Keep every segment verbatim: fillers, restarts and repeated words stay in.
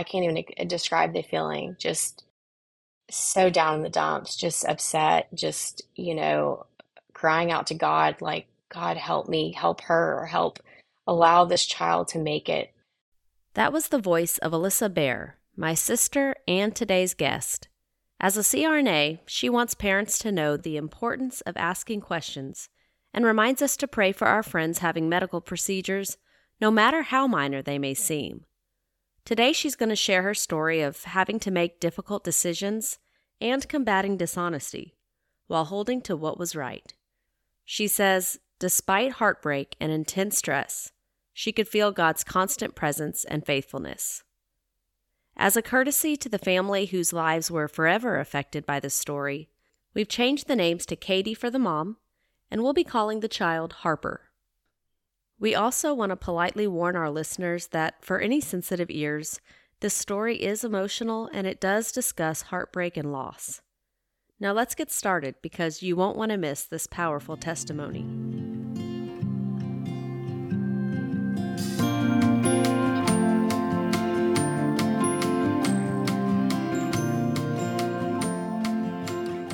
I can't even describe the feeling, just so down in the dumps, just upset, just, you know, crying out to God, like, God, help me, help her, or help allow this child to make it. That was the voice of Alyssa Bear, my sister and today's guest. As a C R N A, she wants parents to know the importance of asking questions and reminds us to pray for our friends having medical procedures, no matter how minor they may seem. Today, she's going to share her story of having to make difficult decisions and combating dishonesty while holding to what was right. She says, despite heartbreak and intense stress, she could feel God's constant presence and faithfulness. As a courtesy to the family whose lives were forever affected by this story, we've changed the names to Katie for the mom, and we'll be calling the child Harper. We also want to politely warn our listeners that, for any sensitive ears, this story is emotional and it does discuss heartbreak and loss. Now let's get started, because you won't want to miss this powerful testimony.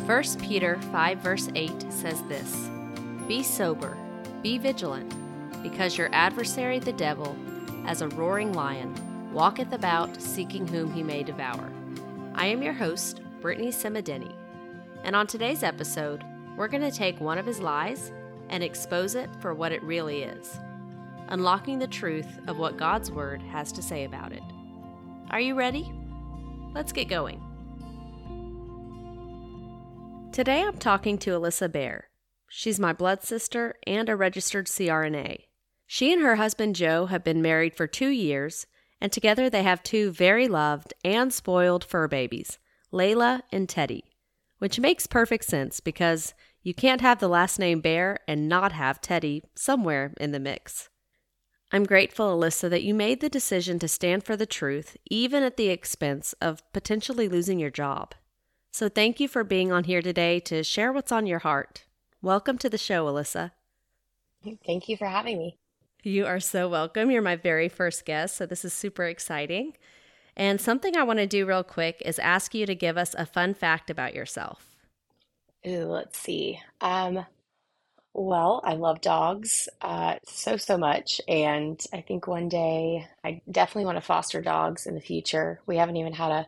First Peter five verse eight says this, "Be sober, be vigilant, because your adversary the devil, as a roaring lion, walketh about seeking whom he may devour." I am your host, Brittany Simadini, and on today's episode, we're going to take one of his lies and expose it for what it really is, unlocking the truth of what God's Word has to say about it. Are you ready? Let's get going. Today I'm talking to Alyssa Bear. She's my blood sister and a registered C R N A. She and her husband Joe have been married for two years, and together they have two very loved and spoiled fur babies, Layla and Teddy, which makes perfect sense because you can't have the last name Bear and not have Teddy somewhere in the mix. I'm grateful, Alyssa, that you made the decision to stand for the truth, even at the expense of potentially losing your job. So thank you for being on here today to share what's on your heart. Welcome to the show, Alyssa. Thank you for having me. You are so welcome. You're my very first guest, so this is super exciting. And something I want to do real quick is ask you to give us a fun fact about yourself. Ooh, let's see. Um, well, I love dogs uh, so, so much. And I think one day I definitely want to foster dogs in the future. We haven't even had a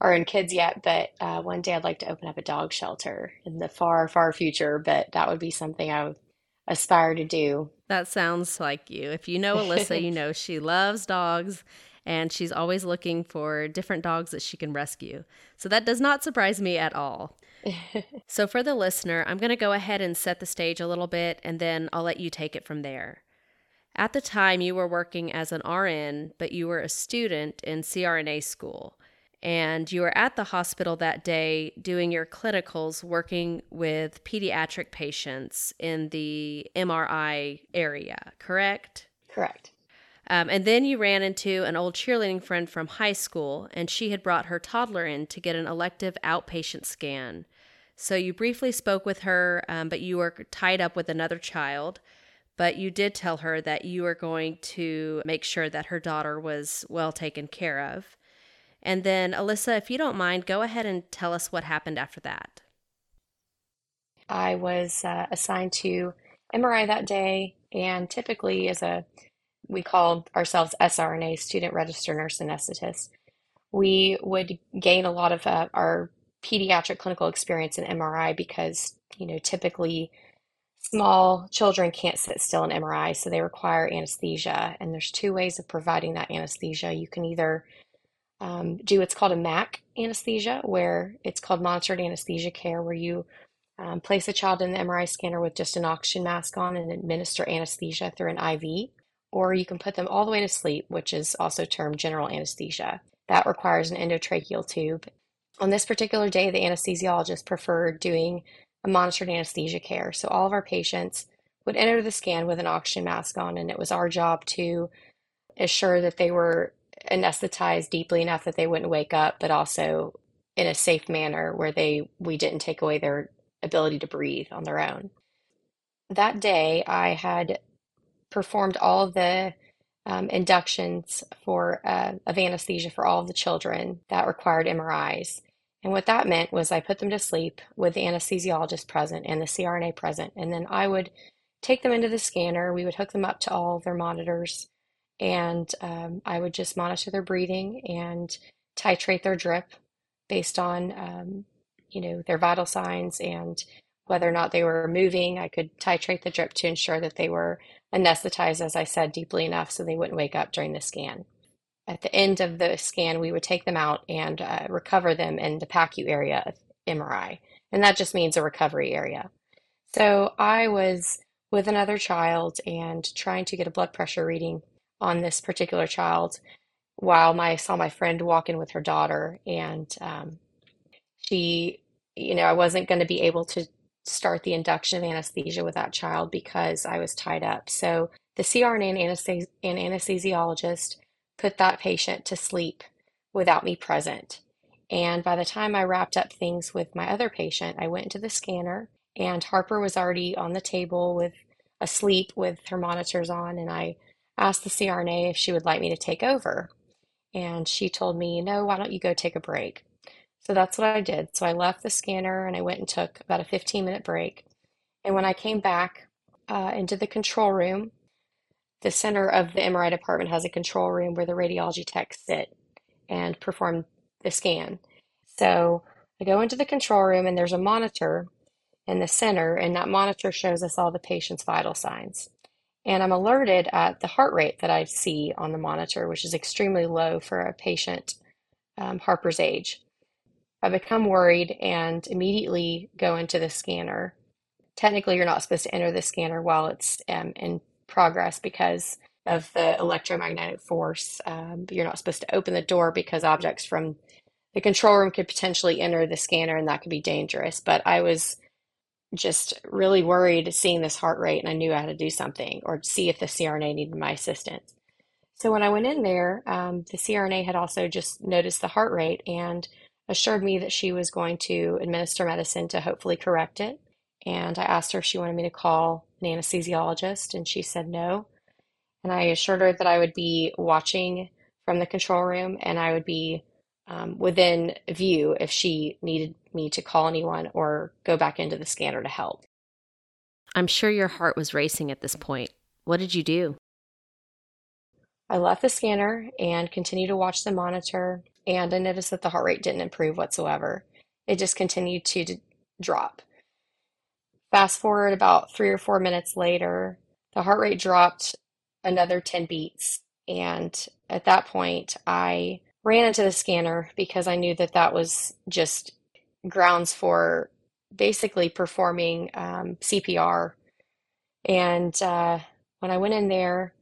Or in kids yet, but uh, one day I'd like to open up a dog shelter in the far, far future, but that would be something I would aspire to do. That sounds like you. If you know Alyssa, you know she loves dogs, and she's always looking for different dogs that she can rescue. So that does not surprise me at all. So for the listener, I'm going to go ahead and set the stage a little bit, and then I'll let you take it from there. At the time, you were working as an R N, but you were a student in C R N A school. And you were at the hospital that day doing your clinicals, working with pediatric patients in the M R I area, correct? Correct. Um, and then you ran into an old cheerleading friend from high school, and she had brought her toddler in to get an elective outpatient scan. So you briefly spoke with her, um, but you were tied up with another child. But you did tell her that you were going to make sure that her daughter was well taken care of. And then, Alyssa, if you don't mind, go ahead and tell us what happened after that. I was uh, assigned to M R I that day, and typically as a, we called ourselves S R N A, Student Registered Nurse Anesthetist, we would gain a lot of uh, our pediatric clinical experience in M R I because, you know, typically small children can't sit still in M R I, so they require anesthesia. And there's two ways of providing that anesthesia. You can either Um, do what's called a M A C anesthesia, where it's called monitored anesthesia care, where you um, place a child in the M R I scanner with just an oxygen mask on and administer anesthesia through an I V, or you can put them all the way to sleep, which is also termed general anesthesia. That requires an endotracheal tube. On this particular day, the anesthesiologist preferred doing a monitored anesthesia care. So all of our patients would enter the scan with an oxygen mask on, and it was our job to assure that they were anesthetized deeply enough that they wouldn't wake up, but also in a safe manner where they we didn't take away their ability to breathe on their own. That day, I had performed all of the um, inductions for uh, of anesthesia for all of the children that required M R Is. And what that meant was I put them to sleep with the anesthesiologist present and the C R N A present, and then I would take them into the scanner. We would hook them up to all their monitors, and um, I would just monitor their breathing and titrate their drip based on um, you know, their vital signs and whether or not they were moving. I could titrate the drip to ensure that they were anesthetized, as I said, deeply enough so they wouldn't wake up during the scan. At the end of the scan, we would take them out and uh, recover them in the P A C U area of M R I. And that just means a recovery area. So I was with another child and trying to get a blood pressure reading on this particular child while my, I saw my friend walk in with her daughter. And um, she, you know, I wasn't going to be able to start the induction of anesthesia with that child because I was tied up. So the C R N A and anesthesiologist put that patient to sleep without me present. And by the time I wrapped up things with my other patient, I went into the scanner and Harper was already on the table with asleep with her monitors on. And I asked the C R N A if she would like me to take over. And she told me, no, why don't you go take a break? So that's what I did. So I left the scanner and I went and took about a fifteen minute break. And when I came back uh, into the control room, the center of the M R I department has a control room where the radiology techs sit and perform the scan. So I go into the control room and there's a monitor in the center, and that monitor shows us all the patient's vital signs. And I'm alerted at the heart rate that I see on the monitor, which is extremely low for a patient um, Harper's age. I become worried and immediately go into the scanner. Technically, you're not supposed to enter the scanner while it's um, in progress because of the electromagnetic force. Um, you're not supposed to open the door because objects from the control room could potentially enter the scanner, and that could be dangerous. But I was just really worried seeing this heart rate, and I knew I had to do something or see if the C R N A needed my assistance. So when I went in there, um, the C R N A had also just noticed the heart rate and assured me that she was going to administer medicine to hopefully correct it. And I asked her if she wanted me to call an anesthesiologist, and she said no. And I assured her that I would be watching from the control room and I would be um, within view if she needed me to call anyone or go back into the scanner to help. I'm sure your heart was racing at this point. What did you do? I left the scanner and continued to watch the monitor, and I noticed that the heart rate didn't improve whatsoever. It just continued to d- drop. Fast forward about three or four minutes later, the heart rate dropped another ten beats. And at that point, I ran into the scanner because I knew that that was just grounds for basically performing um, C P R. And uh, when I went in there,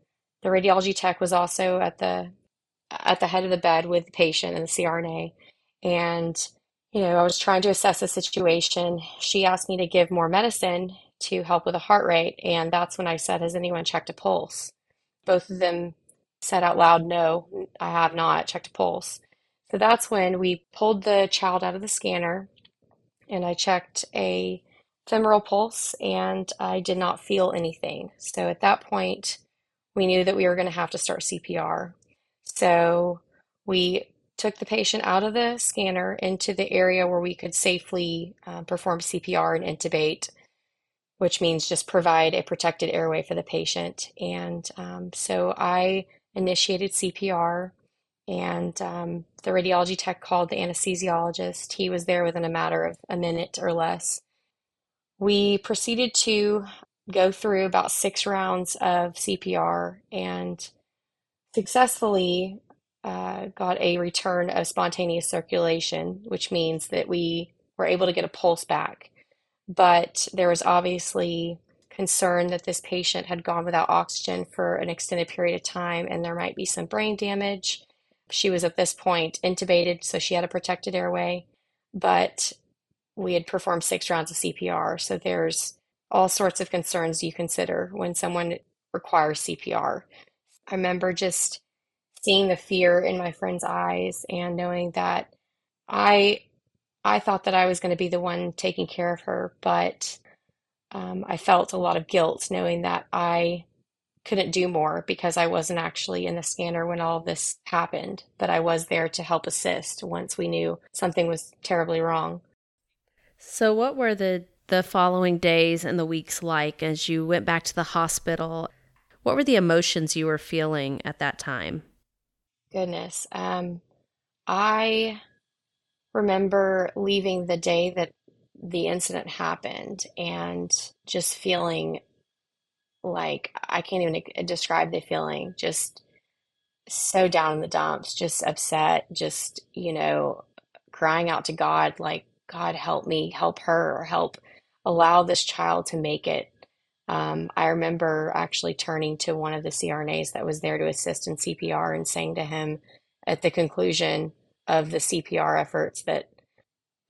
the radiology tech was also at the at the head of the bed with the patient and the C R N A. And, you know, I was trying to assess the situation. She asked me to give more medicine to help with the heart rate. And that's when I said, has anyone checked a pulse? Both of them said out loud, no, I have not checked a pulse. So that's when we pulled the child out of the scanner and I checked a femoral pulse and I did not feel anything. So at that point, we knew that we were going to have to start C P R. So we took the patient out of the scanner into the area where we could safely uh, perform C P R and intubate, which means just provide a protected airway for the patient. And um, so I initiated C P R, and um, the radiology tech called the anesthesiologist. He was there within a matter of a minute or less. We proceeded to go through about six rounds of C P R and successfully uh, got a return of spontaneous circulation, which means that we were able to get a pulse back. But there was obviously concern that this patient had gone without oxygen for an extended period of time and there might be some brain damage. She was at this point intubated, so she had a protected airway, but we had performed six rounds of C P R. So there's all sorts of concerns you consider when someone requires C P R. I remember just seeing the fear in my friend's eyes and knowing that I I thought that I was going to be the one taking care of her, but um, I felt a lot of guilt knowing that I couldn't do more because I wasn't actually in the scanner when all this happened, but I was there to help assist once we knew something was terribly wrong. So what were the, the following days and the weeks like as you went back to the hospital? What were the emotions you were feeling at that time? Goodness. Um, I remember leaving the day that the incident happened and just feeling like, I can't even describe the feeling, just so down in the dumps, just upset, just, you know, crying out to God, like, God, help me, help her, or help allow this child to make it. Um, I remember actually turning to one of the C R N As that was there to assist in C P R and saying to him at the conclusion of the C P R efforts that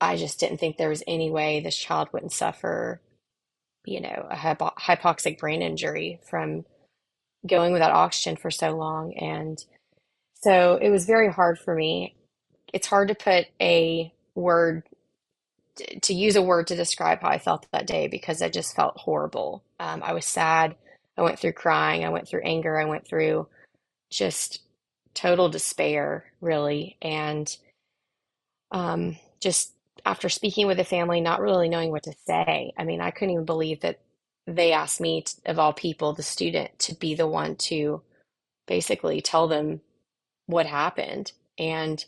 I just didn't think there was any way this child wouldn't suffer, you know, a hypo- hypoxic brain injury from going without oxygen for so long. And so it was very hard for me. It's hard to put a word, to use a word to describe how I felt that day, because I just felt horrible. Um, I was sad. I went through crying. I went through anger. I went through just total despair, really. And um, just after speaking with the family, not really knowing what to say. I mean, I couldn't even believe that they asked me, to, of all people, the student, to be the one to basically tell them what happened. And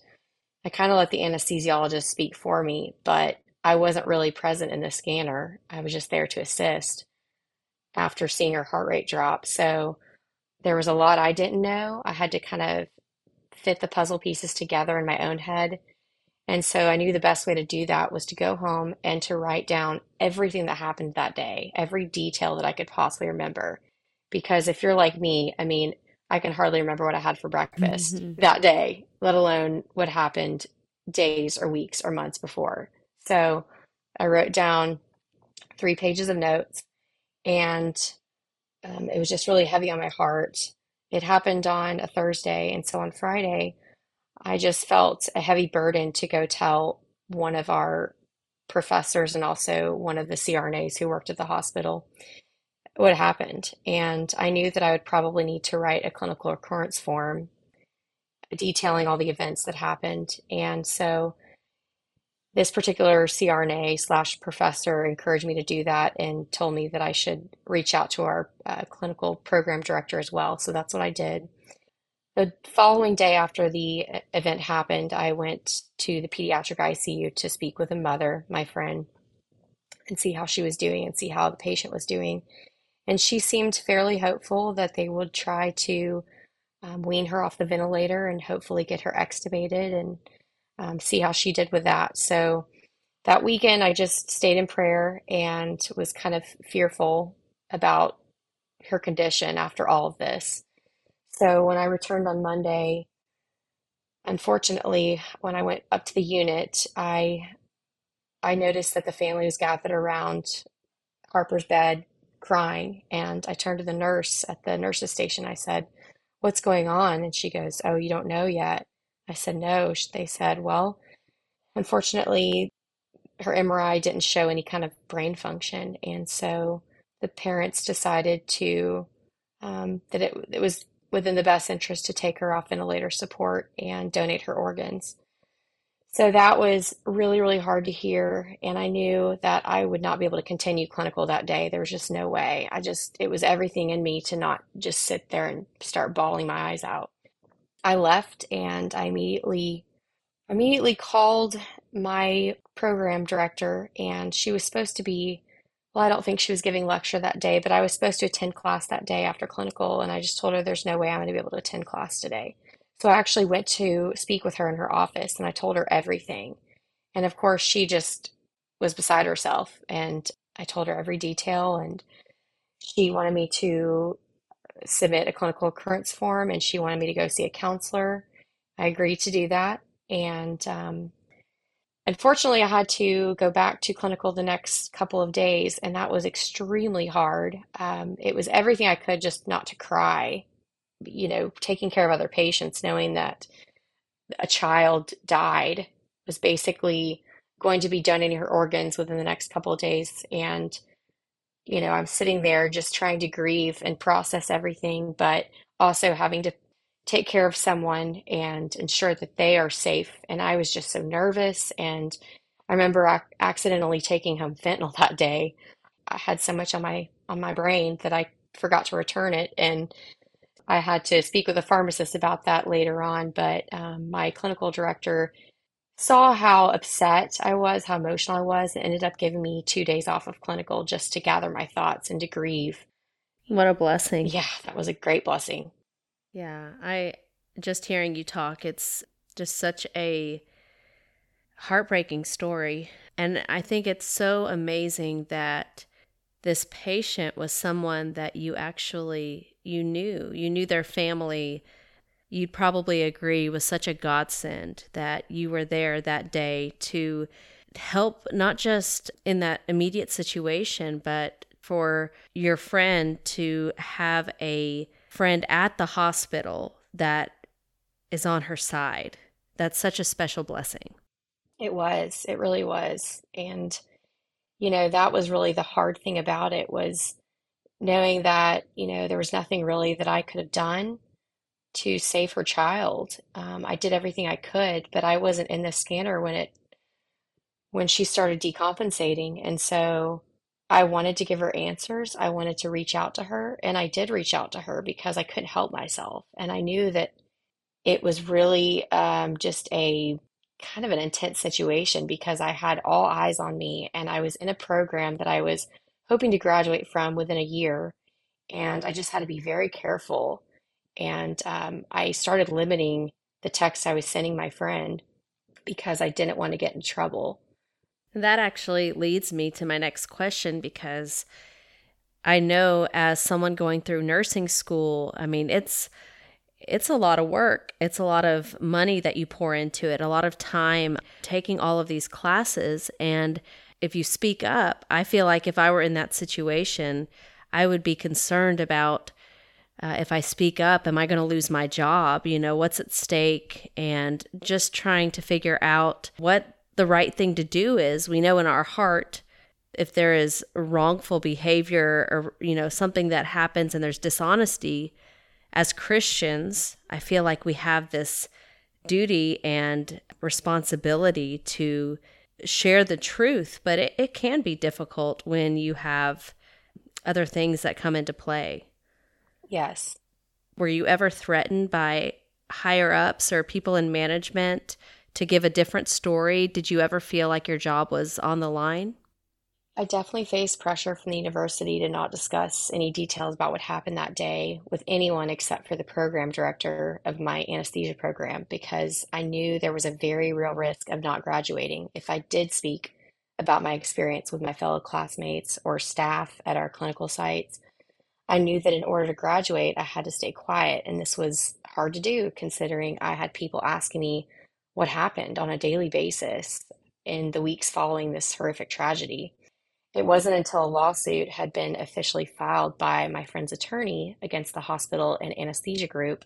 I kind of let the anesthesiologist speak for me, but I wasn't really present in the scanner. I was just there to assist after seeing her heart rate drop. So there was a lot I didn't know. I had to kind of fit the puzzle pieces together in my own head. And so I knew the best way to do that was to go home and to write down everything that happened that day, every detail that I could possibly remember. Because if you're like me, I mean, I can hardly remember what I had for breakfast mm-hmm. that day, let alone what happened days or weeks or months before. So I wrote down three pages of notes, and um, it was just really heavy on my heart. It happened on a Thursday, and so on Friday, I just felt a heavy burden to go tell one of our professors and also one of the C R N As who worked at the hospital what happened. And I knew that I would probably need to write a clinical occurrence form detailing all the events that happened. And so this particular C R N A slash professor encouraged me to do that and told me that I should reach out to our uh, clinical program director as well. So that's what I did. The following day after the event happened, I went to the pediatric I C U to speak with a mother, my friend, and see how she was doing and see how the patient was doing. And she seemed fairly hopeful that they would try to um, wean her off the ventilator and hopefully get her extubated and um, see how she did with that. So that weekend, I just stayed in prayer and was kind of fearful about her condition after all of this. So when I returned on Monday, unfortunately, when I went up to the unit, I I noticed that the family was gathered around Harper's bed crying. And I turned to the nurse at the nurse's station. I said, "What's going on?" And she goes, "Oh, you don't know yet." I said, "No." They said, "Well, unfortunately, her M R I didn't show any kind of brain function." And so the parents decided to um, that it, it was within the best interest to take her off ventilator support and donate her organs. So that was really, really hard to hear. And I knew that I would not be able to continue clinical that day. There was just no way. I just, it was everything in me to not just sit there and start bawling my eyes out. I left and I immediately, immediately called my program director, and she was supposed to be Well, I don't think she was giving lecture that day, but I was supposed to attend class that day after clinical, and I just told her there's no way I'm going to be able to attend class today. So I actually went to speak with her in her office, and I told her everything. And of course, she just was beside herself, and I told her every detail, and she wanted me to submit a clinical occurrence form, and she wanted me to go see a counselor. I agreed to do that, and um unfortunately, I had to go back to clinical the next couple of days, and that was extremely hard. Um, it was everything I could just not to cry, you know, taking care of other patients, knowing that a child died, was basically going to be donating her organs within the next couple of days. And you know, I'm sitting there just trying to grieve and process everything, but also having to take care of someone and ensure that they are safe. And I was just so nervous. And I remember ac- accidentally taking home fentanyl that day. I had so much on my on my brain that I forgot to return it. And I had to speak with a pharmacist about that later on. But um, my clinical director saw how upset I was, how emotional I was, and ended up giving me two days off of clinical just to gather my thoughts and to grieve. What a blessing. Yeah, that was a great blessing. Yeah, I just hearing you talk, it's just such a heartbreaking story. And I think it's so amazing that this patient was someone that you actually, you knew, you knew their family. You'd probably agree was such a godsend that you were there that day to help, not just in that immediate situation, but for your friend to have a friend at the hospital that is on her side. That's such a special blessing. It was, it really was. And, you know, that was really the hard thing about it, was knowing that, you know, there was nothing really that I could have done to save her child. Um, I did everything I could, but I wasn't in the scanner when it, when she started decompensating. And so I wanted to give her answers. I wanted to reach out to her. And I did reach out to her because I couldn't help myself. And I knew that it was really um, just a kind of an intense situation because I had all eyes on me and I was in a program that I was hoping to graduate from within a year. And I just had to be very careful. And um, I started limiting the texts I was sending my friend because I didn't want to get in trouble. That actually leads me to my next question, because I know as someone going through nursing school, I mean, it's it's a lot of work. It's a lot of money that you pour into it, a lot of time taking all of these classes. And if you speak up, I feel like if I were in that situation, I would be concerned about Uh, if I speak up, am I going to lose my job? You know, what's at stake? And just trying to figure out what the right thing to do is. We know in our heart, if there is wrongful behavior or, you know, something that happens and there's dishonesty, as Christians, I feel like we have this duty and responsibility to share the truth. But it, it can be difficult when you have other things that come into play. Yes. Were you ever threatened by higher ups or people in management to give a different story? Did you ever feel like your job was on the line? I definitely faced pressure from the university to not discuss any details about what happened that day with anyone except for the program director of my anesthesia program, because I knew there was a very real risk of not graduating if I did speak about my experience with my fellow classmates or staff at our clinical sites. I knew that in order to graduate, I had to stay quiet. And this was hard to do, considering I had people asking me what happened on a daily basis in the weeks following this horrific tragedy. It wasn't until a lawsuit had been officially filed by my friend's attorney against the hospital and anesthesia group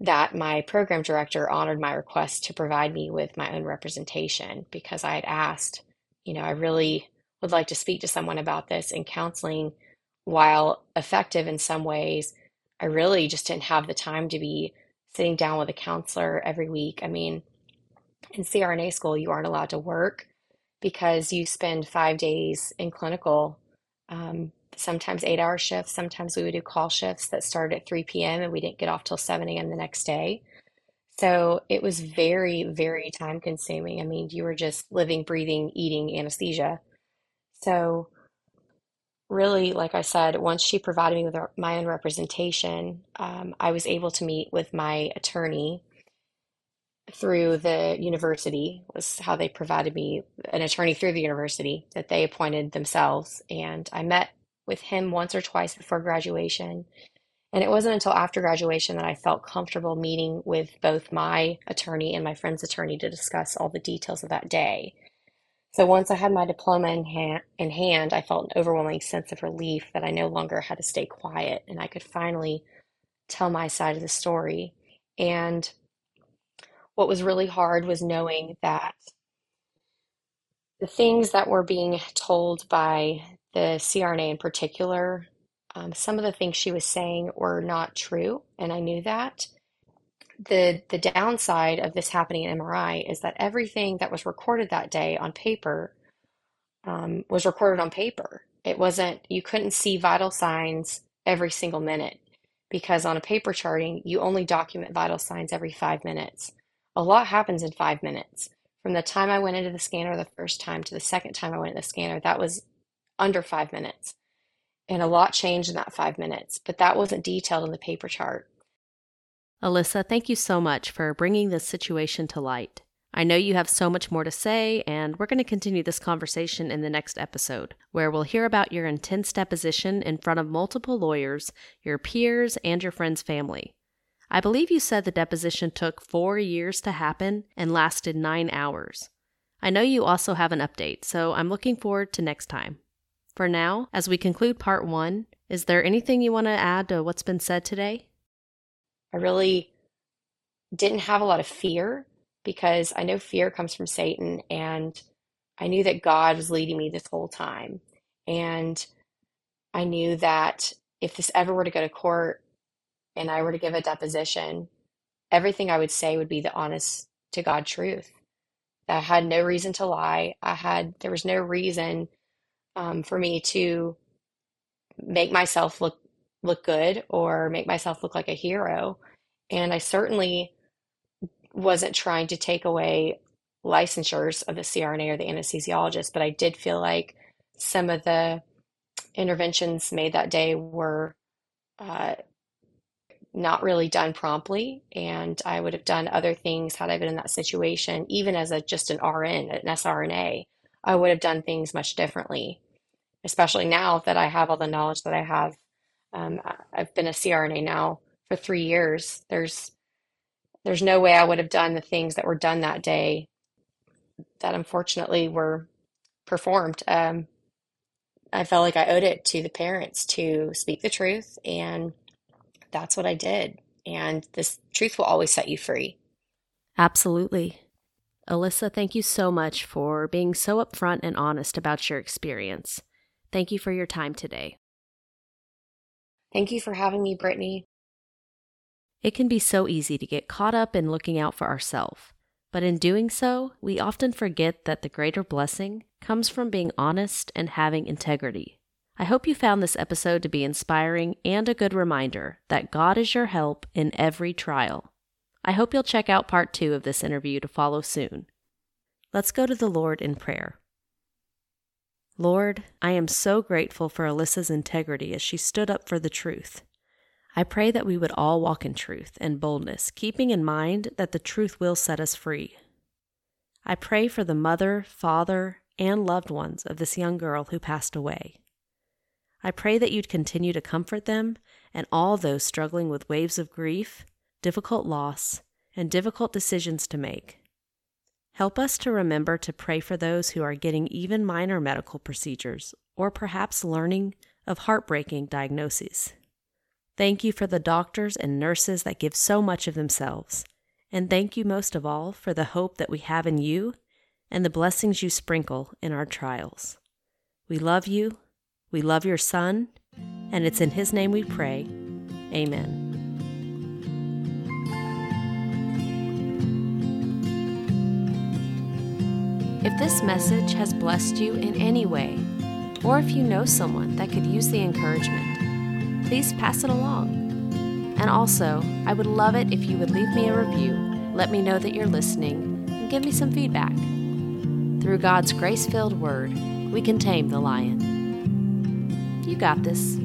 that my program director honored my request to provide me with my own representation, because I had asked, you know, I really would like to speak to someone about this in counseling. While effective in some ways, I really just didn't have the time to be sitting down with a counselor every week. I mean, in C R N A school, you aren't allowed to work because you spend five days in clinical, um, sometimes eight-hour shifts. Sometimes we would do call shifts that started at three p.m. and we didn't get off till seven a.m. the next day. So it was very, very time-consuming. I mean, you were just living, breathing, eating anesthesia. So really, like I said, once she provided me with my own representation, um, I was able to meet with my attorney through the university, was how they provided me an attorney through the university that they appointed themselves. And I met with him once or twice before graduation. And it wasn't until after graduation that I felt comfortable meeting with both my attorney and my friend's attorney to discuss all the details of that day. So once I had my diploma in, ha- in hand, I felt an overwhelming sense of relief that I no longer had to stay quiet and I could finally tell my side of the story. And what was really hard was knowing that the things that were being told by the C R N A in particular, um, some of the things she was saying were not true, and I knew that. The, the downside of this happening in M R I is that everything that was recorded that day on paper um, was recorded on paper. It wasn't, you couldn't see vital signs every single minute, because on a paper charting, you only document vital signs every five minutes. A lot happens in five minutes. From the time I went into the scanner the first time to the second time I went into the scanner, that was under five minutes. And a lot changed in that five minutes, but that wasn't detailed in the paper chart. Alyssa, thank you so much for bringing this situation to light. I know you have so much more to say, and we're going to continue this conversation in the next episode, where we'll hear about your intense deposition in front of multiple lawyers, your peers, and your friend's family. I believe you said the deposition took four years to happen and lasted nine hours. I know you also have an update, so I'm looking forward to next time. For now, as we conclude part one, is there anything you want to add to what's been said today? I really didn't have a lot of fear, because I know fear comes from Satan, and I knew that God was leading me this whole time. And I knew that if this ever were to go to court and I were to give a deposition, everything I would say would be the honest to God truth. I had no reason to lie. I had, there was no reason um, for me to make myself look, look good or make myself look like a hero. And I certainly wasn't trying to take away licensures of the C R N A or the anesthesiologist, but I did feel like some of the interventions made that day were uh, not really done promptly. And I would have done other things had I been in that situation, even as a just an R N, an S R N A, I would have done things much differently, especially now that I have all the knowledge that I have. Um, I've been a C R N A now for three years. There's There's no way I would have done the things that were done that day that unfortunately were performed. Um, I felt like I owed it to the parents to speak the truth, and that's what I did. And this truth will always set you free. Absolutely. Alyssa, thank you so much for being so upfront and honest about your experience. Thank you for your time today. Thank you for having me, Brittany. It can be so easy to get caught up in looking out for ourselves, but in doing so, we often forget that the greater blessing comes from being honest and having integrity. I hope you found this episode to be inspiring and a good reminder that God is your help in every trial. I hope you'll check out part two of this interview to follow soon. Let's go to the Lord in prayer. Lord, I am so grateful for Alyssa's integrity as she stood up for the truth. I pray that we would all walk in truth and boldness, keeping in mind that the truth will set us free. I pray for the mother, father, and loved ones of this young girl who passed away. I pray that you'd continue to comfort them and all those struggling with waves of grief, difficult loss, and difficult decisions to make. Help us to remember to pray for those who are getting even minor medical procedures or perhaps learning of heartbreaking diagnoses. Thank you for the doctors and nurses that give so much of themselves. And thank you most of all for the hope that we have in you and the blessings you sprinkle in our trials. We love you. We love your son. And it's in his name we pray. Amen. If this message has blessed you in any way, or if you know someone that could use the encouragement, please pass it along. And also, I would love it if you would leave me a review, let me know that you're listening, and give me some feedback. Through God's grace-filled word, we can tame the lion. You got this.